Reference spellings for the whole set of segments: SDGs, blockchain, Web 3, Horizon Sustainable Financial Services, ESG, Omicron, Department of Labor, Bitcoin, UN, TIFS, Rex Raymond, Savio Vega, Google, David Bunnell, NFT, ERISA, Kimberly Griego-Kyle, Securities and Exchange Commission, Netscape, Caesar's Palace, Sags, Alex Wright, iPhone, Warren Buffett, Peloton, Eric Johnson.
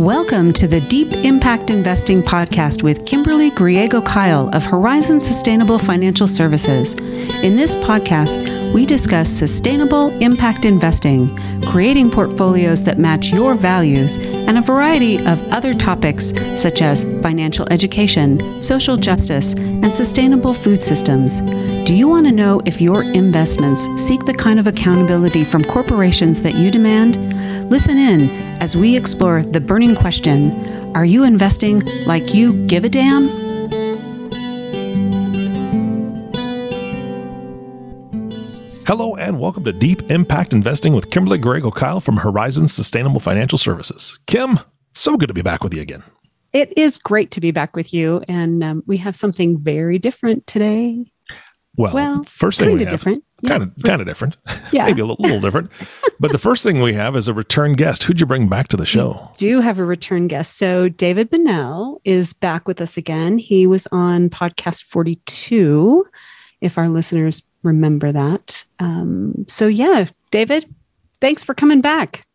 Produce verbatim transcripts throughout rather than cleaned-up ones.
Welcome to the Deep Impact Investing Podcast with Kimberly Griego-Kyle of Horizon Sustainable Financial Services. In this podcast, we discuss sustainable impact investing, creating portfolios that match your values, and a variety of other topics such as financial education, social justice, and sustainable food systems. Do you want to know if your investments seek the kind of accountability from corporations that you demand? Listen in as we explore the burning question, are you investing like you give a damn? Hello and welcome to Deep Impact Investing with Kimberly Griego-Kyle from Horizon Sustainable Financial Services. Kim, so good to be back with you again. It is great to be back with you, and um, we have something very different today. Well, well, first thing we have, different. kind of yeah, kind of different, yeah. Maybe a little, little different, but the first thing we have is a return guest. Who'd you bring back to the show? We do have a return guest. So David Bunnell is back with us again. He was on podcast forty-two, if our listeners remember that. Um, so yeah, David, thanks for coming back.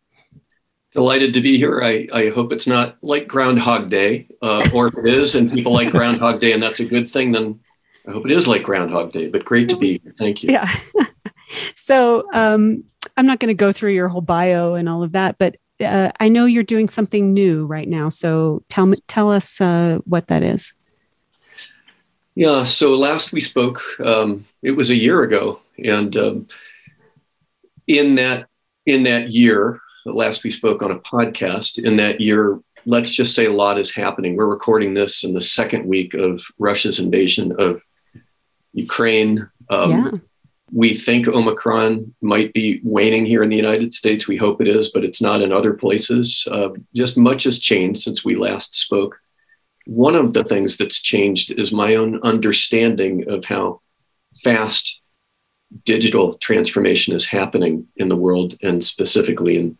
Delighted to be here. I, I hope it's not like Groundhog Day, uh, or if it is and people like Groundhog Day and that's a good thing, then I hope it is like Groundhog Day, but great to be here. Thank you. Yeah. So um, I'm not going to go through your whole bio and all of that, but uh, I know you're doing something new right now. So tell me, tell us uh, what that is. Yeah. So last we spoke, um, it was a year ago, and um, in that in that year, last we spoke on a podcast. In that year, let's just say a lot is happening. We're recording this in the second week of Russia's invasion of Ukraine. Um, yeah. We think Omicron might be waning here in the United States. We hope it is, but it's not in other places. Uh, just much has changed since we last spoke. One of the things that's changed is my own understanding of how fast digital transformation is happening in the world, and specifically in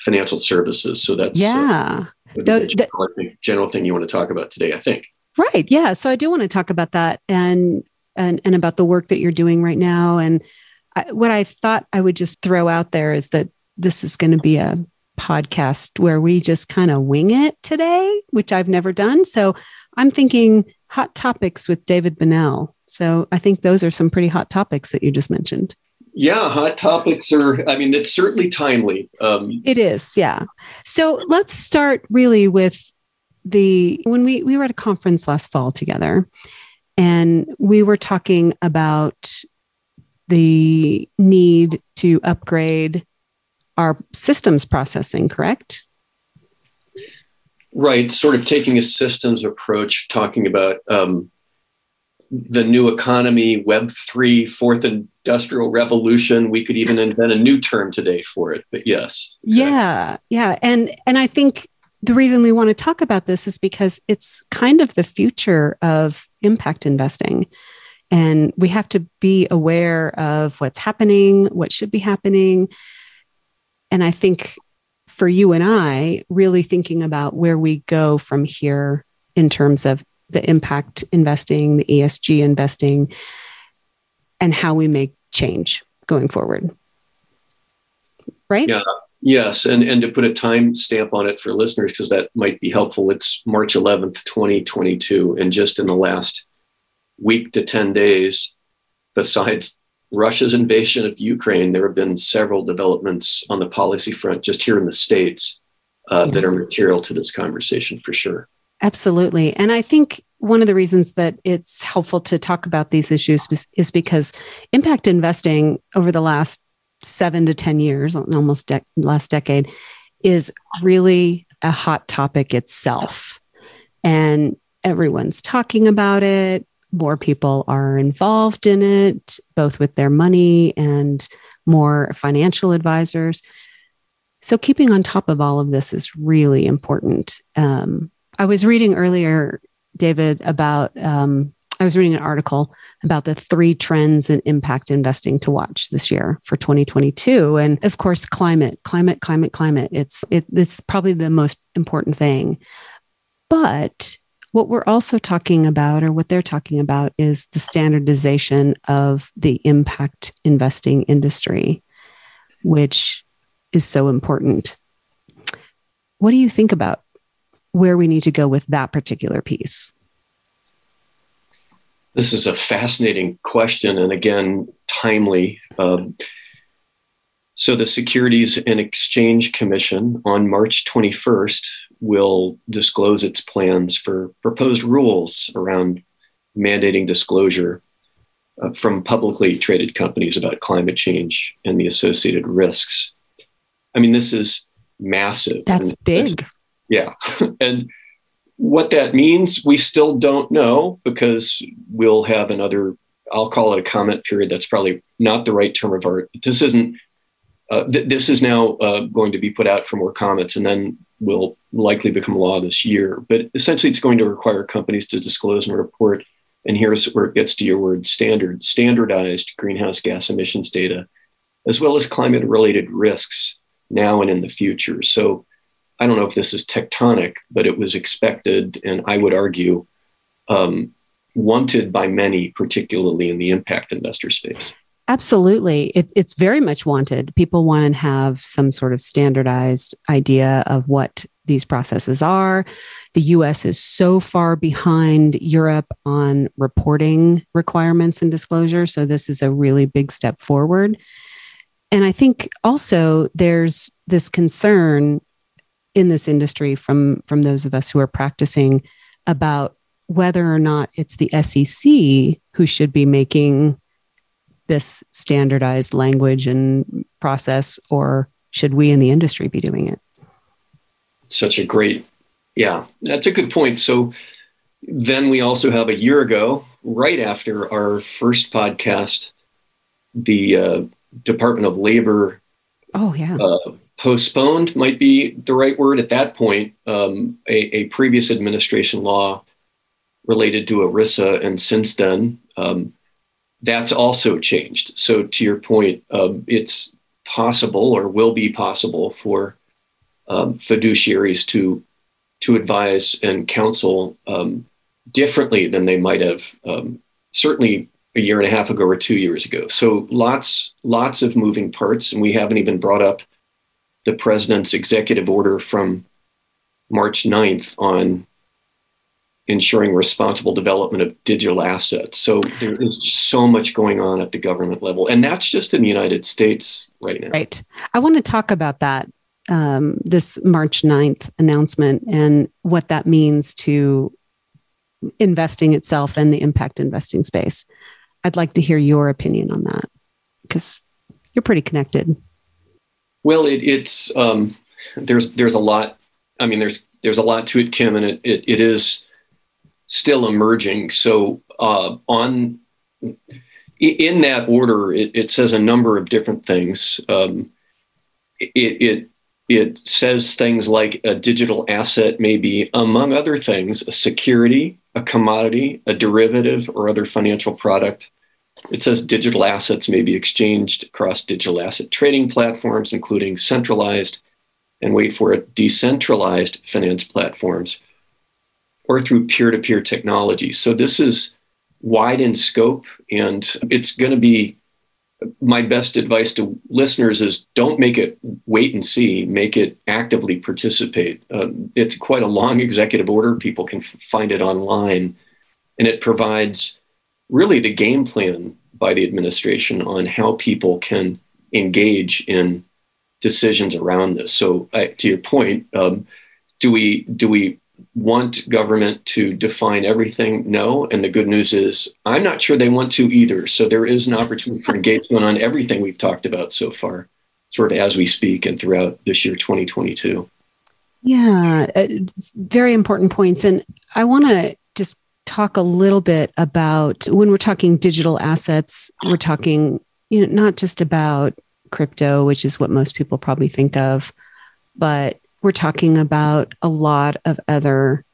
financial services. So that's yeah. uh, the, the general, thing, general thing you want to talk about today, I think. Right. Yeah. So I do want to talk about that, and and and about the work that you're doing right now. And I, what I thought I would just throw out there is that this is going to be a podcast where we just kind of wing it today, which I've never done. So I'm thinking hot topics with David Bunnell. So I think those are some pretty hot topics that you just mentioned. Yeah, hot topics are, I mean, it's certainly timely. Um, it is, yeah. So let's start really with the, when we, we were at a conference last fall together, and we were talking about the need to upgrade our systems processing, correct? Right, sort of taking a systems approach, talking about um, the new economy, Web three, fourth and Industrial revolution. We could even invent a new term today for it, but yes. Exactly. Yeah. Yeah. And, and I think the reason we want to talk about this is because it's kind of the future of impact investing, and we have to be aware of what's happening, what should be happening. And I think for you and I, really thinking about where we go from here in terms of the impact investing, the E S G investing, and how we make change going forward, right? Yeah. Yes. And and to put a time stamp on it for listeners, because that might be helpful, it's March eleventh, twenty twenty-two. And just in the last week to ten days, besides Russia's invasion of Ukraine, there have been several developments on the policy front just here in the States uh, yeah. that are material to this conversation for sure. Absolutely. And I think one of the reasons that it's helpful to talk about these issues is because impact investing over the last seven to ten years, almost de- last decade, is really a hot topic itself. And everyone's talking about it. More people are involved in it, both with their money and more financial advisors. So keeping on top of all of this is really important. Um, I was reading earlier, David, about, um, I was reading an article about the three trends in impact investing to watch this year for twenty twenty-two. And of course, climate, climate, climate, climate. It's, it, it's probably the most important thing. But what we're also talking about, or what they're talking about, is the standardization of the impact investing industry, which is so important. What do you think about where we need to go with that particular piece? This is a fascinating question, and again, timely. Um, so the Securities and Exchange Commission on March twenty-first will disclose its plans for proposed rules around mandating disclosure uh, from publicly traded companies about climate change and the associated risks. I mean, this is massive. That's and, big. Yeah. And what that means, we still don't know, because we'll have another, I'll call it a comment period. That's probably not the right term of art. But this isn't, uh, th- this is now uh, going to be put out for more comments and then will likely become law this year. But essentially, it's going to require companies to disclose and report. And here's where it gets to your word standard, standardized greenhouse gas emissions data, as well as climate related risks now and in the future. So I don't know if this is tectonic, but it was expected, and I would argue um, wanted by many, particularly in the impact investor space. Absolutely. It, it's very much wanted. People want to have some sort of standardized idea of what these processes are. The U S is so far behind Europe on reporting requirements and disclosure. So this is a really big step forward. And I think also there's this concern in this industry from, from those of us who are practicing about whether or not it's the S E C who should be making this standardized language and process, or should we in the industry be doing it? Such a great, yeah, that's a good point. So then we also have a year ago, right after our first podcast, the uh, Department of Labor. Oh, yeah. Uh, postponed might be the right word at that point, um, a, a previous administration law related to ERISA. And since then, um, that's also changed. So to your point, um, it's possible or will be possible for um, fiduciaries to to advise and counsel um, differently than they might have um, certainly a year and a half ago or two years ago. So lots, lots of moving parts. And we haven't even brought up the president's executive order from March ninth on ensuring responsible development of digital assets. So there is so much going on at the government level, and that's just in the United States right now. Right. I want to talk about that, um, this March ninth announcement and what that means to investing itself and the impact investing space. I'd like to hear your opinion on that, because you're pretty connected. Well, it, it's um, there's there's a lot. I mean, there's there's a lot to it, Kim, and it it, it is still emerging. So uh, on in that order, it, it says a number of different things. Um, it it it says things like a digital asset may be, among other things, a security, a commodity, a derivative, or other financial product. It says digital assets may be exchanged across digital asset trading platforms, including centralized and, wait for it, decentralized finance platforms, or through peer-to-peer technology. So this is wide in scope, and it's going to be, my best advice to listeners is don't make it wait and see, make it actively participate. Um, it's quite a long executive order. People can f- find it online, and it provides really the game plan by the administration on how people can engage in decisions around this. So I, to your point, um, do we do we want government to define everything? No. And the good news is I'm not sure they want to either. So there is an opportunity for engagement on everything we've talked about so far, sort of as we speak and throughout this year, twenty twenty-two. Yeah, very important points. And I want to just talk a little bit about, when we're talking digital assets, we're talking, you know, not just about crypto, which is what most people probably think of, but we're talking about a lot of other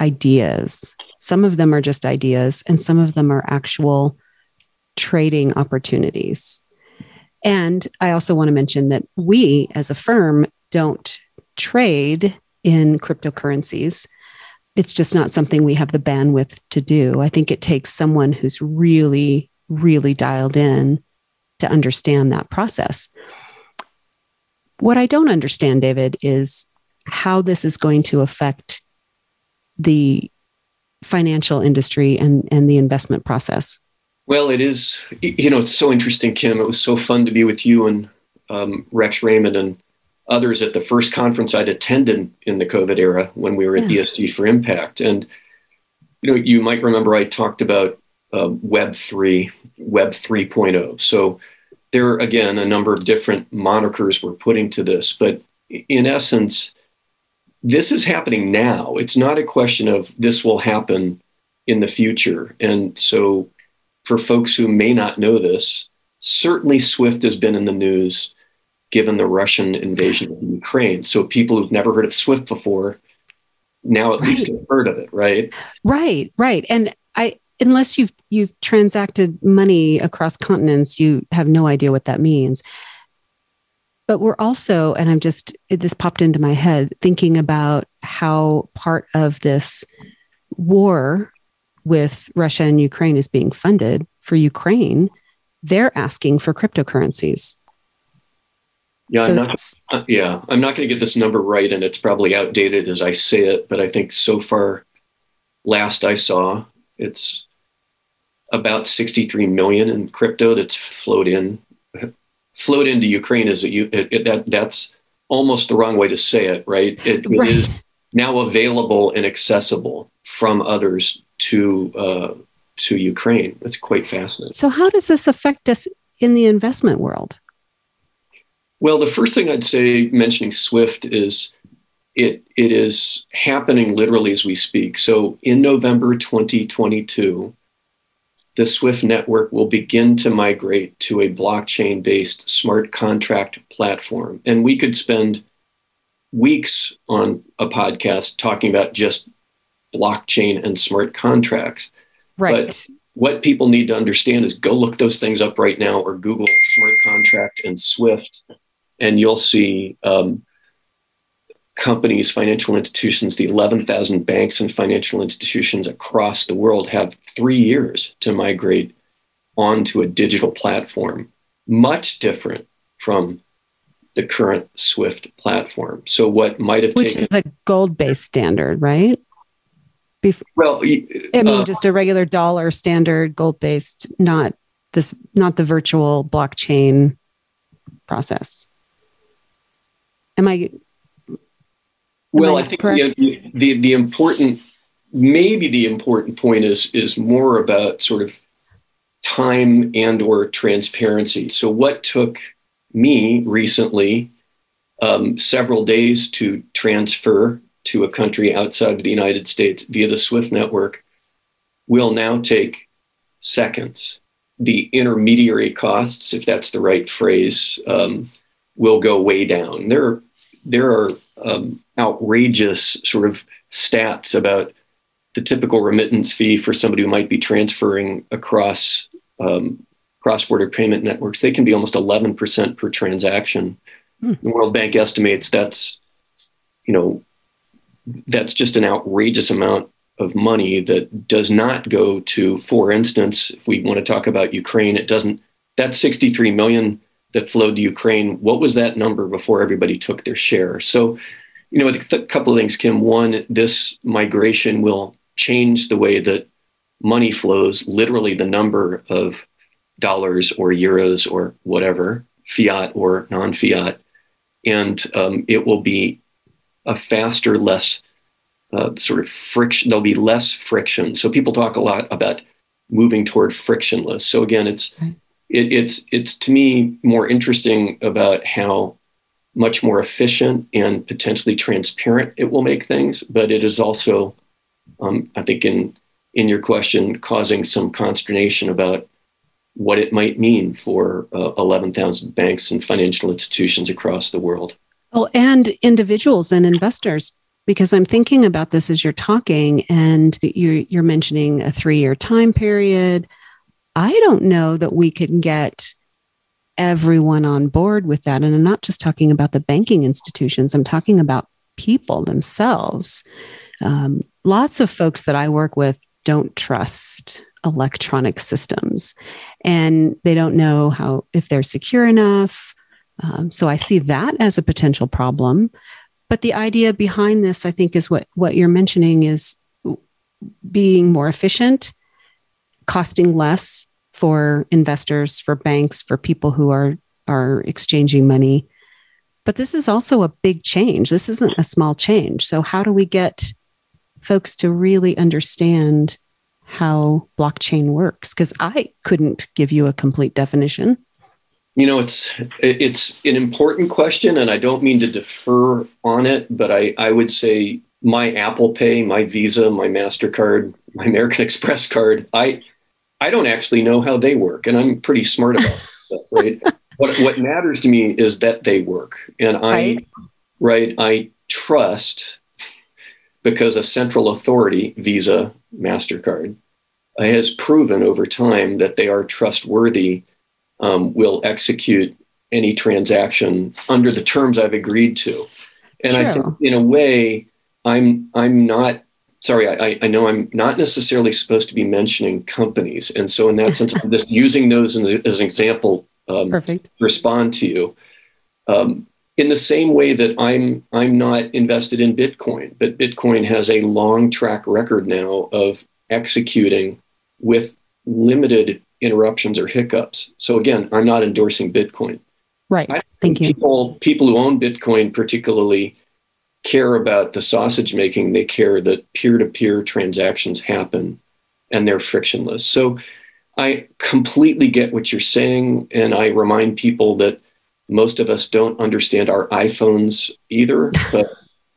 ideas. Some of them are just ideas, and some of them are actual trading opportunities. And I also want to mention that we as a firm don't trade in cryptocurrencies. It's just not something we have the bandwidth to do. I think it takes someone who's really, really dialed in to understand that process. What I don't understand, David, is how this is going to affect the financial industry and, and the investment process? Well, it is, you know, it's so interesting, Kim. It was so fun to be with you and um, Rex Raymond and others at the first conference I'd attended in the COVID era when we were at yeah. E S G for Impact. And, you know, you might remember I talked about uh, Web three, Web three point oh. So there are, again, a number of different monikers we're putting to this. But in essence, this is happening now. It's not a question of this will happen in the future. And so for folks who may not know this, certainly SWIFT has been in the news given the Russian invasion of Ukraine. So people who've never heard of SWIFT before, now at right. least have heard of it, right? Right, right. And I, unless you've you've transacted money across continents, you have no idea what that means. But we're also, and I'm just, this popped into my head, thinking about how part of this war with Russia and Ukraine is being funded. For Ukraine, they're asking for cryptocurrencies. Yeah, so I'm not, uh, yeah, I'm not going to get this number right, and it's probably outdated as I say it, but I think so far, last I saw, it's about sixty-three million in crypto that's flowed in. Flowed into Ukraine is it, it, it, that that's almost the wrong way to say it, right? It, right. it is now available and accessible from others to uh, to Ukraine. That's quite fascinating. So, how does this affect us in the investment world? Well, the first thing I'd say, mentioning SWIFT, is it it is happening literally as we speak. So, in November twenty twenty-two. The SWIFT network will begin to migrate to a blockchain-based smart contract platform. And we could spend weeks on a podcast talking about just blockchain and smart contracts. Right. But what people need to understand is go look those things up right now or Google smart contract and SWIFT, and you'll see um, companies, financial institutions, the eleven thousand banks and financial institutions across the world have three years to migrate onto a digital platform, much different from the current SWIFT platform. So what might have Which taken... Which is a gold-based standard, right? Bef- well... I mean, uh, just a regular dollar standard, gold-based, not this, not the virtual blockchain process. Am I... Well, I, I think the, the the important, maybe the important point is is more about sort of time and or transparency. So what took me recently um, several days to transfer to a country outside of the United States via the SWIFT network will now take seconds. The intermediary costs, if that's the right phrase, um, will go way down. There, there are... Um, outrageous sort of stats about the typical remittance fee for somebody who might be transferring across um, cross-border payment networks. They can be almost eleven percent per transaction. Mm. The World Bank estimates that's, you know, that's just an outrageous amount of money that does not go to, for instance, if we want to talk about Ukraine, it doesn't, that's sixty-three million that flowed to Ukraine. What was that number before everybody took their share? So, you know, a couple of things, Kim. One, this migration will change the way that money flows, literally the number of dollars or euros or whatever, fiat or non-fiat. And um, it will be a faster, less uh, sort of friction. There'll be less friction. So people talk a lot about moving toward frictionless. So again, it's it, it's it's to me more interesting about how much more efficient and potentially transparent it will make things, but it is also, um, I think in in your question, causing some consternation about what it might mean for uh, eleven thousand banks and financial institutions across the world. Well, and individuals and investors, because I'm thinking about this as you're talking and you're, you're mentioning a three-year time period. I don't know that we can get everyone on board with that. And I'm not just talking about the banking institutions. I'm talking about people themselves. Um, lots of folks that I work with don't trust electronic systems and they don't know how, if they're secure enough. Um, so I see that as a potential problem. But the idea behind this, I think, is what, what you're mentioning is being more efficient, costing less for investors, for banks, for people who are, are exchanging money. But this is also a big change. This isn't a small change. So how do we get folks to really understand how blockchain works? Because I couldn't give you a complete definition. You know, it's it's an important question, and I don't mean to defer on it, but I, I would say my Apple Pay, my Visa, my MasterCard, my American Express card, I I don't actually know how they work, and I'm pretty smart about that, right? What what matters to me is that they work. And I right. right, I trust, because a central authority, Visa, MasterCard, has proven over time that they are trustworthy. Um, will execute any transaction under the terms I've agreed to. And True. I think in a way, I'm I'm not, sorry, I, I know I'm not necessarily supposed to be mentioning companies. And so in that sense, I'm just using those as, as an example, um, Perfect. Respond to you. Um, in the same way that I'm I'm not invested in Bitcoin, but Bitcoin has a long track record now of executing with limited interruptions or hiccups. So again, I'm not endorsing Bitcoin. Right. I think Thank people, you. People who own Bitcoin particularly care about the sausage making. They care that peer-to-peer transactions happen and they're frictionless. So I completely get what you're saying. And I remind people that most of us don't understand our iPhones either, but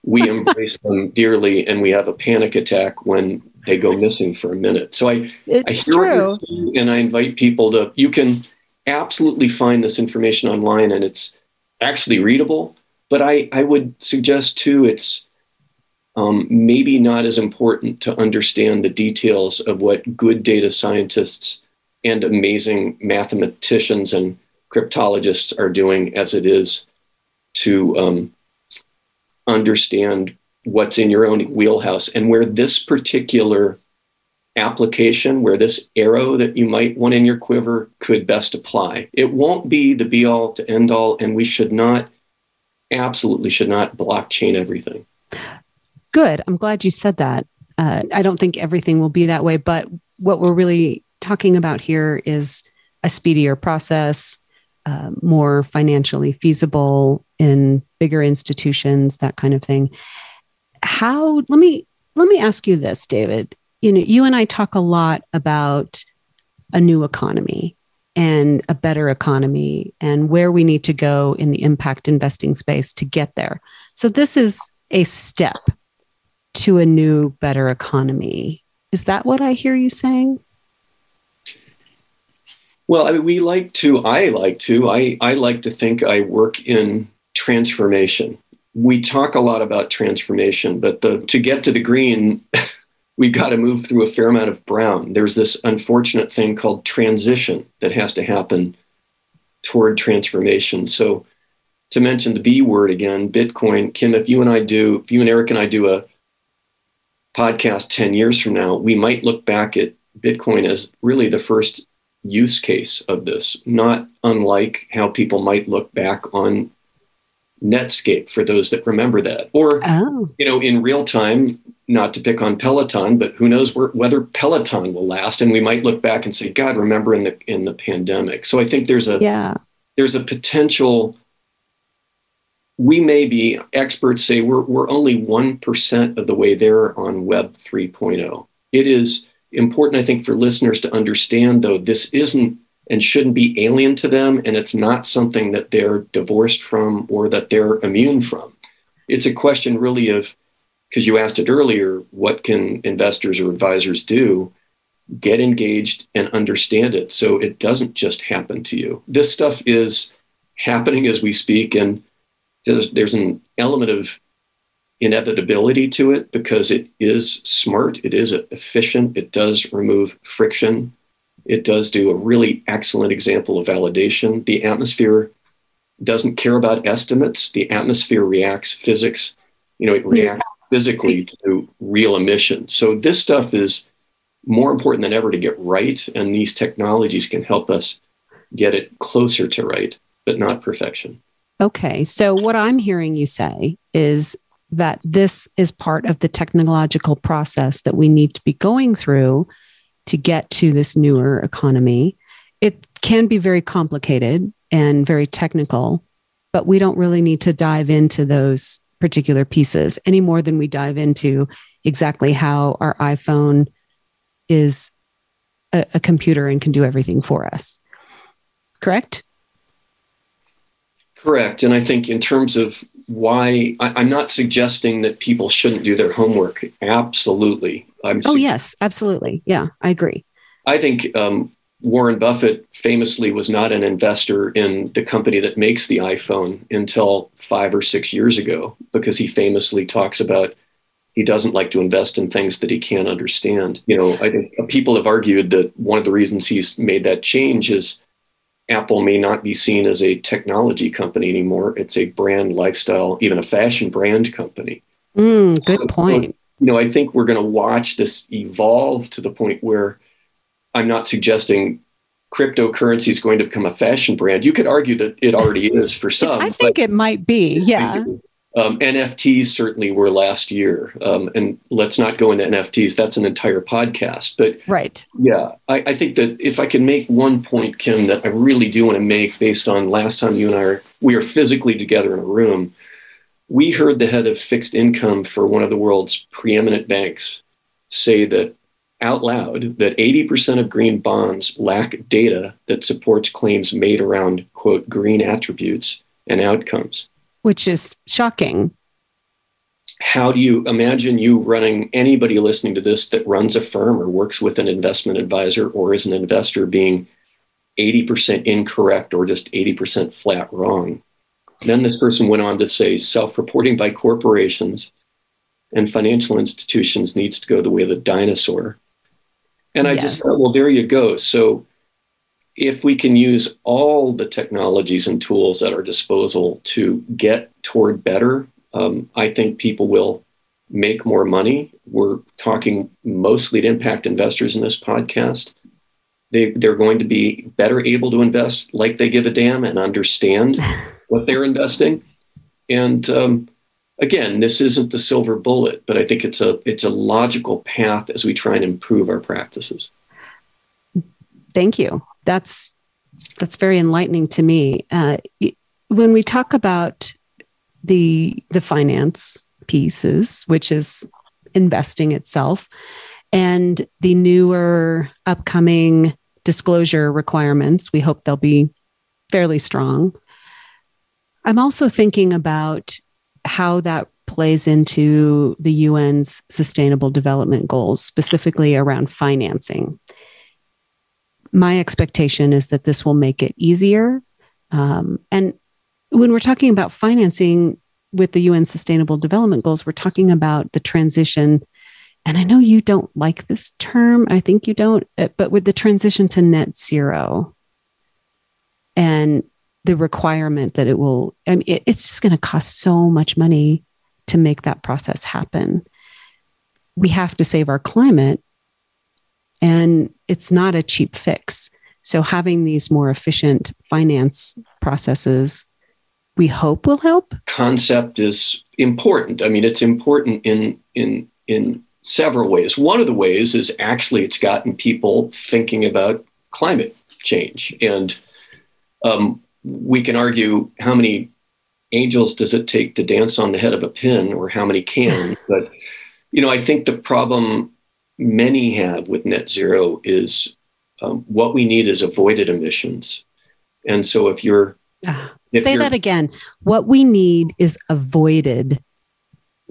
we embrace them dearly and we have a panic attack when they go missing for a minute. So I, I hear you, and I invite people to, you can absolutely find this information online and it's actually readable, but I, I would suggest too, it's um, maybe not as important to understand the details of what good data scientists and amazing mathematicians and cryptologists are doing as it is to um, understand what's in your own wheelhouse and where this particular application, where this arrow that you might want in your quiver could best apply. It won't be the be all to end all, and we should not, absolutely should not blockchain everything. Good. I'm glad you said that. Uh, I don't think everything will be that way, but what we're really talking about here is a speedier process, uh, more financially feasible in bigger institutions, that kind of thing. How, let me, let me ask you this, David, you know, you and I talk a lot about a new economy and a better economy and where we need to go in the impact investing space to get there. So this is a step to a new, better economy. Is that what I hear you saying? Well, I mean, we like to, I like to, I, I like to think I work in transformation. We talk a lot about transformation, but the, to get to the green, we've got to move through a fair amount of brown. There's this unfortunate thing called transition that has to happen toward transformation. So to mention the B word again, Bitcoin, Kim, if you and I do, if you and Eric and I do a podcast ten years from now, we might look back at Bitcoin as really the first use case of this, not unlike how people might look back on Netscape for those that remember that, or oh. you know, in real time, not to pick on Peloton, but who knows where, whether Peloton will last, and we might look back and say, "God, remember in the in the pandemic." So I think there's a yeah. there's a potential. We may be experts say we're we're only one percent of the way there on Web three point oh. It is important, I think, for listeners to understand though this isn't and shouldn't be alien to them. And it's not something that they're divorced from or that they're immune from. It's a question really of, because you asked it earlier, what can investors or advisors do? Get engaged and understand it. So it doesn't just happen to you. This stuff is happening as we speak. And there's, there's an element of inevitability to it because it is smart. It is efficient. It does remove friction. It does do a really excellent example of validation. The atmosphere doesn't care about estimates. The atmosphere reacts physics, you know, it reacts yeah. physically to real emissions. So this stuff is more important than ever to get right. And these technologies can help us get it closer to right, but not perfection. Okay. So what I'm hearing you say is that this is part of the technological process that we need to be going through to get to this newer economy. It can be very complicated and very technical, but we don't really need to dive into those particular pieces any more than we dive into exactly how our iPhone is a, a computer and can do everything for us. Correct? Correct. And I think in terms of why, I, I'm not suggesting that people shouldn't do their homework. Absolutely. I'm oh, su- yes, absolutely. Yeah, I agree. I think um, Warren Buffett famously was not an investor in the company that makes the iPhone until five or six years ago, because he famously talks about he doesn't like to invest in things that he can't understand. You know, I think people have argued that one of the reasons he's made that change is Apple may not be seen as a technology company anymore. It's a brand, lifestyle, even a fashion brand company. Mm, good so, point. You know, I think we're going to watch this evolve to the point where I'm not suggesting cryptocurrency is going to become a fashion brand. You could argue that it already is for some. I think it might be, yeah. Um, N F Ts certainly were last year. Um, and let's not go into N F Ts. That's an entire podcast. But right. yeah, I, I think that if I can make one point, Kim, that I really do want to make based on last time you and I are, we are physically together in a room, we heard the head of fixed income for one of the world's preeminent banks say that out loud that eighty percent of green bonds lack data that supports claims made around, quote, green attributes and outcomes. Which is shocking. How do you imagine you running anybody listening to this that runs a firm or works with an investment advisor or is an investor being eighty percent incorrect or just eighty percent flat wrong? Then this person went on to say self-reporting by corporations and financial institutions needs to go the way of the dinosaur. And I yes. just thought, well, there you go. So if we can use all the technologies and tools at our disposal to get toward better, um, I think people will make more money. We're talking mostly to impact investors in this podcast. They, they're going to be better able to invest like they give a damn and understand what they're investing. And um, again, this isn't the silver bullet, but I think it's a it's a logical path as we try and improve our practices. Thank you. That's that's very enlightening to me. Uh, when we talk about the the finance pieces, which is investing itself, and the newer upcoming disclosure requirements, we hope they'll be fairly strong. I'm also thinking about how that plays into the U N's Sustainable Development Goals, specifically around financing. My expectation is that this will make it easier. Um, and when we're talking about financing with the U N Sustainable Development Goals, we're talking about the transition. And I know you don't like this term. I think you don't. But with the transition to net zero and the requirement that it will, I mean, it's just going to cost so much money to make that process happen. We have to save our climate. And it's not a cheap fix. So having these more efficient finance processes, we hope will help. Concept is important. I mean, it's important in in in several ways. One of the ways is actually it's gotten people thinking about climate change. And um, we can argue how many angels does it take to dance on the head of a pin or how many can. But, you know, I think the problem many have with net zero is um, what we need is avoided emissions. And so if you're... Uh, if say you're, that again. What we need is avoided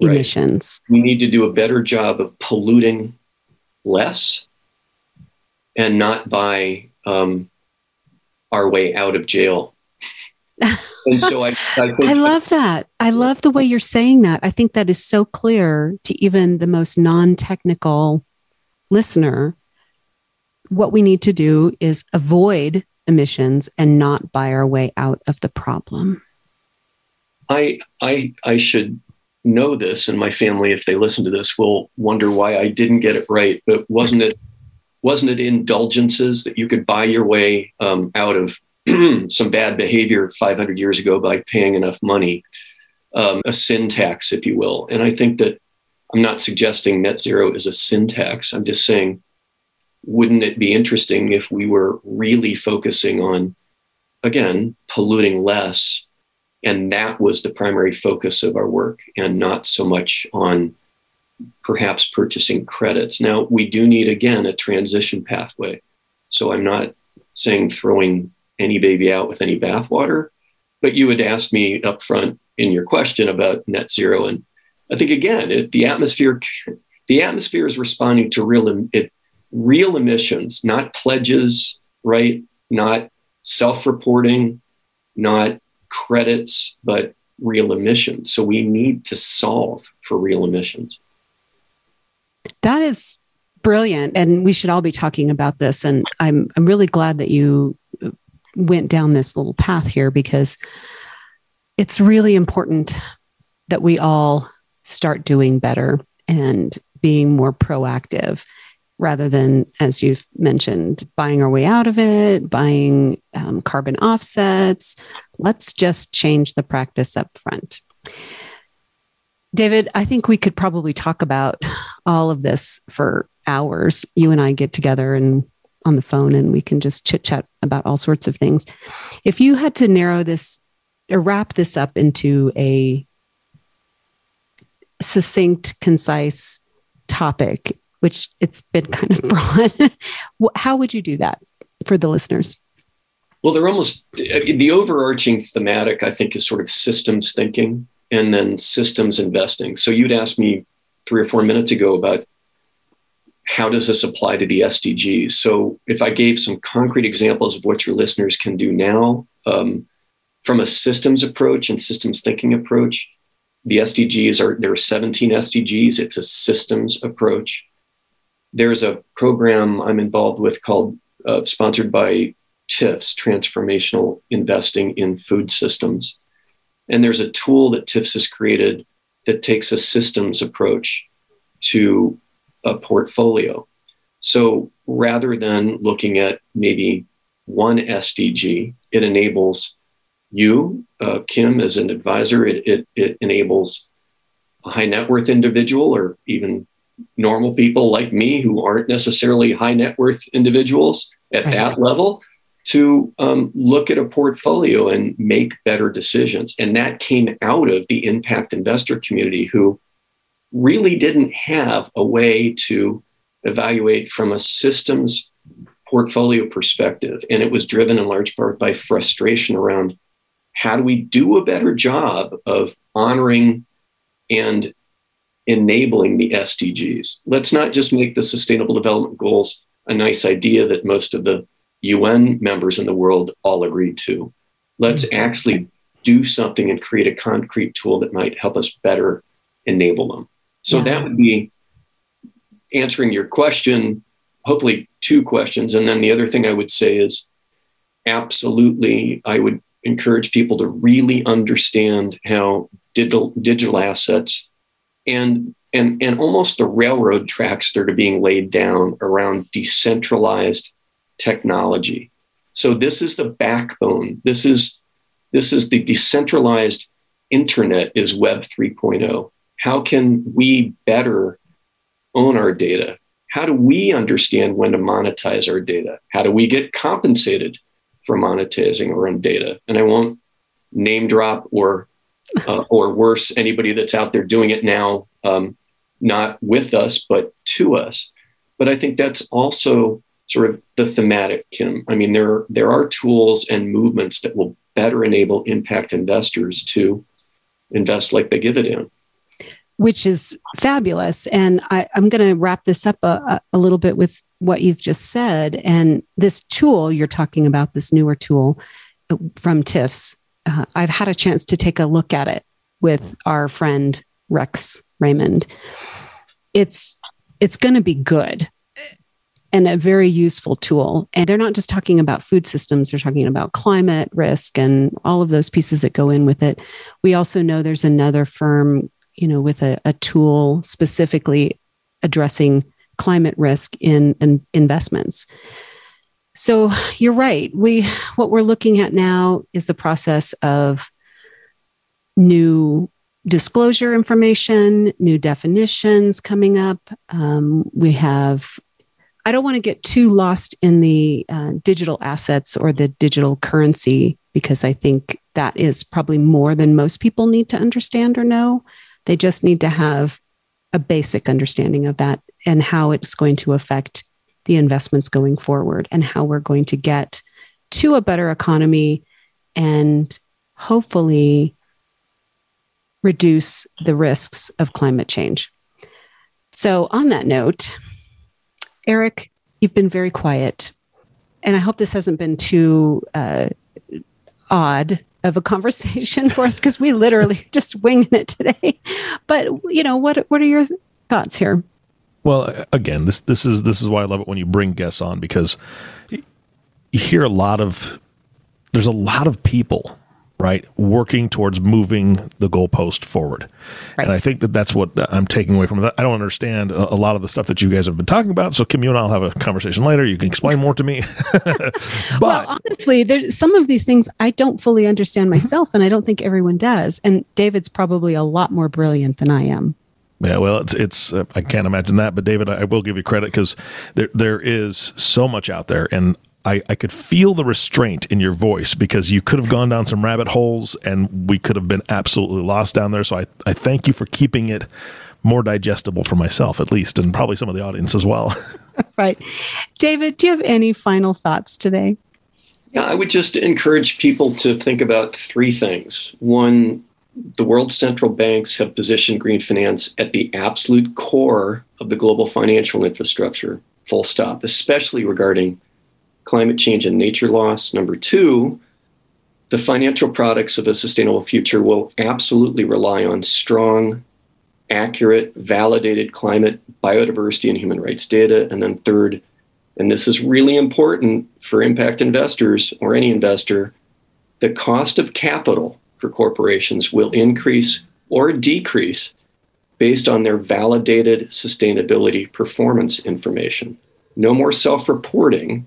right. emissions. We need to do a better job of polluting less and not by um, our way out of jail. And so I, I, think I love that. I love the way you're saying that. I think that is so clear to even the most non-technical listener, what we need to do is avoid emissions and not buy our way out of the problem. I I I should know this, and my family, if they listen to this, will wonder why I didn't get it right. But wasn't it wasn't it indulgences that you could buy your way um, out of some bad behavior five hundred years ago by paying enough money? um, a sin tax, if you will. And I think that I'm not suggesting net zero is a sin tax. I'm just saying, wouldn't it be interesting if we were really focusing on, again, polluting less? And that was the primary focus of our work, and not so much on perhaps purchasing credits. Now, we do need, again, a transition pathway. So I'm not saying throwing any baby out with any bathwater, but you had asked me up front in your question about net zero. And I think, again, it, the atmosphere the atmosphere is responding to real, it, real emissions, not pledges, right? Not self-reporting, not credits, but real emissions. So we need to solve for real emissions. That is brilliant. And we should all be talking about this. And I'm I'm really glad that you went down this little path here, because it's really important that we all start doing better and being more proactive, rather than, as you've mentioned, buying our way out of it, buying um, carbon offsets. Let's just change the practice up front. David, I think we could probably talk about all of this for hours. You and I get together and on the phone, and we can just chit chat about all sorts of things. If you had to narrow this or wrap this up into a succinct, concise topic, which it's been kind of broad. How would you do that for the listeners? Well, they're almost, the overarching thematic, I think, is sort of systems thinking and then systems investing. So you'd asked me three or four minutes ago about how does this apply to the S D Gs? So if I gave some concrete examples of what your listeners can do now, um, from a systems approach and systems thinking approach, the S D Gs are, there are seventeen S D Gs. It's a systems approach. There's a program I'm involved with called, uh, sponsored by TIFS, Transformational Investing in Food Systems. And there's a tool that TIFS has created that takes a systems approach to a portfolio. So rather than looking at maybe one S D G, it enables you, uh, Kim, as an advisor, it, it, it enables a high net worth individual, or even normal people like me who aren't necessarily high net worth individuals at right. that level, to um, look at a portfolio and make better decisions. And that came out of the impact investor community, who really didn't have a way to evaluate from a systems portfolio perspective. And it was driven in large part by frustration around, how do we do a better job of honoring and enabling the S D Gs? Let's not just make the Sustainable Development Goals a nice idea that most of the U N members in the world all agree to. Let's actually do something and create a concrete tool that might help us better enable them. So yeah. that would be answering your question, hopefully two questions. And then the other thing I would say is, absolutely, I would encourage people to really understand how digital, digital assets and and and almost the railroad tracks that are being laid down around decentralized technology. So this is the backbone. This is this is the decentralized internet, is Web three point oh. How can we better own our data? How do we understand when to monetize our data? How do we get compensated for monetizing our own data? And I won't name drop or Uh, or worse, anybody that's out there doing it now, um, not with us, but to us. But I think that's also sort of the thematic, Kim. I mean, there, there are tools and movements that will better enable impact investors to invest like they give a damn. Which is fabulous. And I, I'm going to wrap this up a, a little bit with what you've just said. And this tool you're talking about, this newer tool from TIFS, Uh, I've had a chance to take a look at it with our friend, Rex Raymond. It's it's going to be good and a very useful tool. And they're not just talking about food systems. They're talking about climate risk and all of those pieces that go in with it. We also know there's another firm, you know, with a, a tool specifically addressing climate risk in, in investments. So you're right. We what we're looking at now is the process of new disclosure information, new definitions coming up. Um, we have, I don't want to get too lost in the uh, digital assets or the digital currency, because I think that is probably more than most people need to understand or know. They just need to have a basic understanding of that and how it's going to affect the investments going forward and how we're going to get to a better economy and hopefully reduce the risks of climate change. So on that note, Eric, you've been very quiet, and I hope this hasn't been too uh, odd of a conversation for us, because we literally are just winging it today. But you know, what what are your thoughts here? Well, again, this this is this is why I love it when you bring guests on, because you hear a lot of there's a lot of people, right, working towards moving the goalpost forward. Right. And I think that that's what I'm taking away from that. I don't understand a, a lot of the stuff that you guys have been talking about. So Kim, you and I'll have a conversation later. You can explain more to me. But, well, honestly, there's some of these things I don't fully understand myself, and I don't think everyone does. And David's probably a lot more brilliant than I am. Yeah, well, it's, it's, uh, I can't imagine that, but David, I, I will give you credit, because there, there is so much out there, and I, I could feel the restraint in your voice, because you could have gone down some rabbit holes and we could have been absolutely lost down there. So I, I thank you for keeping it more digestible for myself, at least, and probably some of the audience as well. Right. David, do you have any final thoughts today? Yeah, I would just encourage people to think about three things. One, the world's central banks have positioned green finance at the absolute core of the global financial infrastructure, full stop, especially regarding climate change and nature loss. Number two, the financial products of a sustainable future will absolutely rely on strong, accurate, validated climate, biodiversity, and human rights data. And then third, and this is really important for impact investors or any investor, the cost of capital for corporations will increase or decrease based on their validated sustainability performance information. No more self-reporting.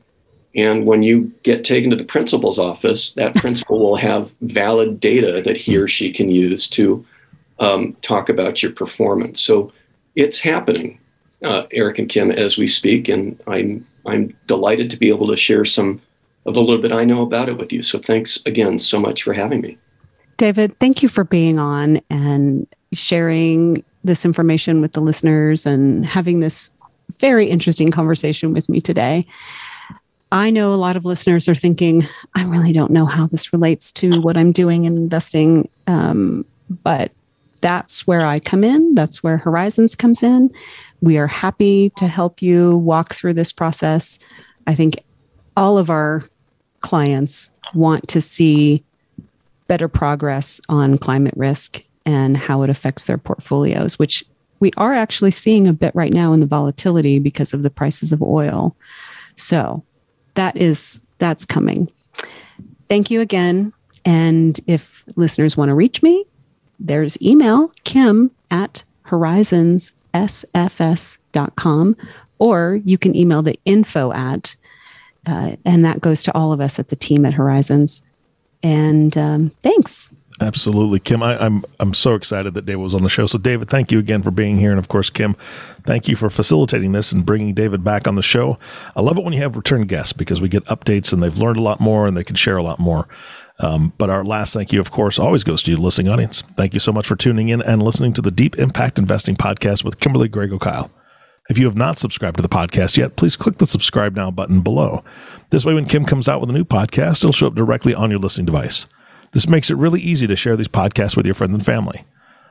And when you get taken to the principal's office, that principal will have valid data that he or she can use to um, talk about your performance. So it's happening, uh, Eric and Kim, as we speak. And I'm I'm delighted to be able to share some of the little bit I know about it with you. So thanks again so much for having me. David, thank you for being on and sharing this information with the listeners and having this very interesting conversation with me today. I know a lot of listeners are thinking, I really don't know how this relates to what I'm doing in investing, um, but that's where I come in. That's where Horizons comes in. We are happy to help you walk through this process. I think all of our clients want to see better progress on climate risk and how it affects their portfolios, which we are actually seeing a bit right now in the volatility because of the prices of oil. So That is, that's coming. Thank you again. And if listeners want to reach me, there's email kim at horizons s f s dot com, or you can email the info at, uh, and that goes to all of us at the team at Horizons. And um, thanks. Absolutely. Kim, I, I'm I'm so excited that David was on the show. So David, thank you again for being here. And of course, Kim, thank you for facilitating this and bringing David back on the show. I love it when you have return guests, because we get updates and they've learned a lot more and they can share a lot more. Um, but our last thank you, of course, always goes to you, listening audience. Thank you so much for tuning in and listening to the Deep Impact Investing Podcast with Kimberly Griego-Kyle. If you have not subscribed to the podcast yet, please click the subscribe now button below. This way, when Kim comes out with a new podcast, it'll show up directly on your listening device. This makes it really easy to share these podcasts with your friends and family.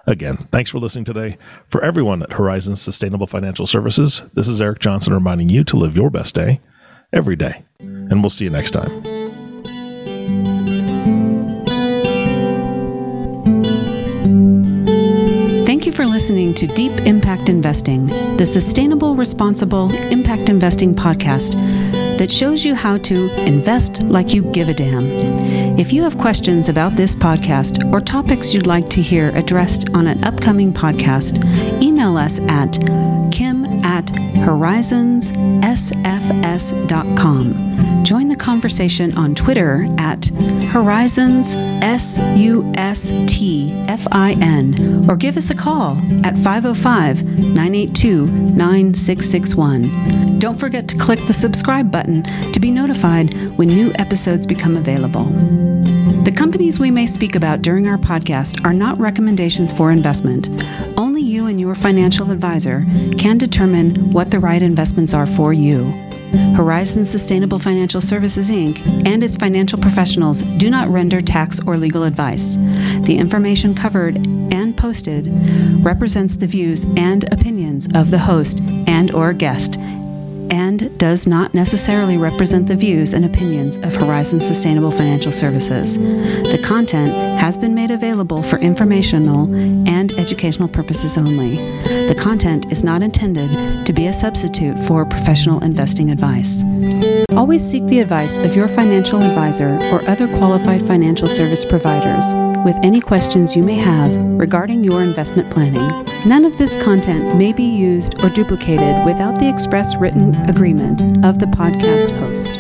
Again, thanks for listening today. For everyone at Horizon Sustainable Financial Services, this is Eric Johnson reminding you to live your best day every day. And we'll see you next time. Thank you for listening to Deep Impact Investing, the sustainable, responsible impact investing podcast that shows you how to invest like you give a damn. If you have questions about this podcast or topics you'd like to hear addressed on an upcoming podcast, email us at kim at horizons s f s dot com. Join the conversation on Twitter at horizons s u s t f i n, or give us a call at five oh five, nine eight two, nine six six one. Don't forget to click the subscribe button to be notified when new episodes become available. The companies we may speak about during our podcast are not recommendations for investment. Only you and your financial advisor can determine what the right investments are for you. Horizon Sustainable Financial Services, Incorporated and its financial professionals do not render tax or legal advice. The information covered and posted represents the views and opinions of the host and or guest, and does not necessarily represent the views and opinions of Horizon Sustainable Financial Services. The content has been made available for informational and educational purposes only. The content is not intended to be a substitute for professional investing advice. Always seek the advice of your financial advisor or other qualified financial service providers with any questions you may have regarding your investment planning. None of this content may be used or duplicated without the express written agreement of the podcast host.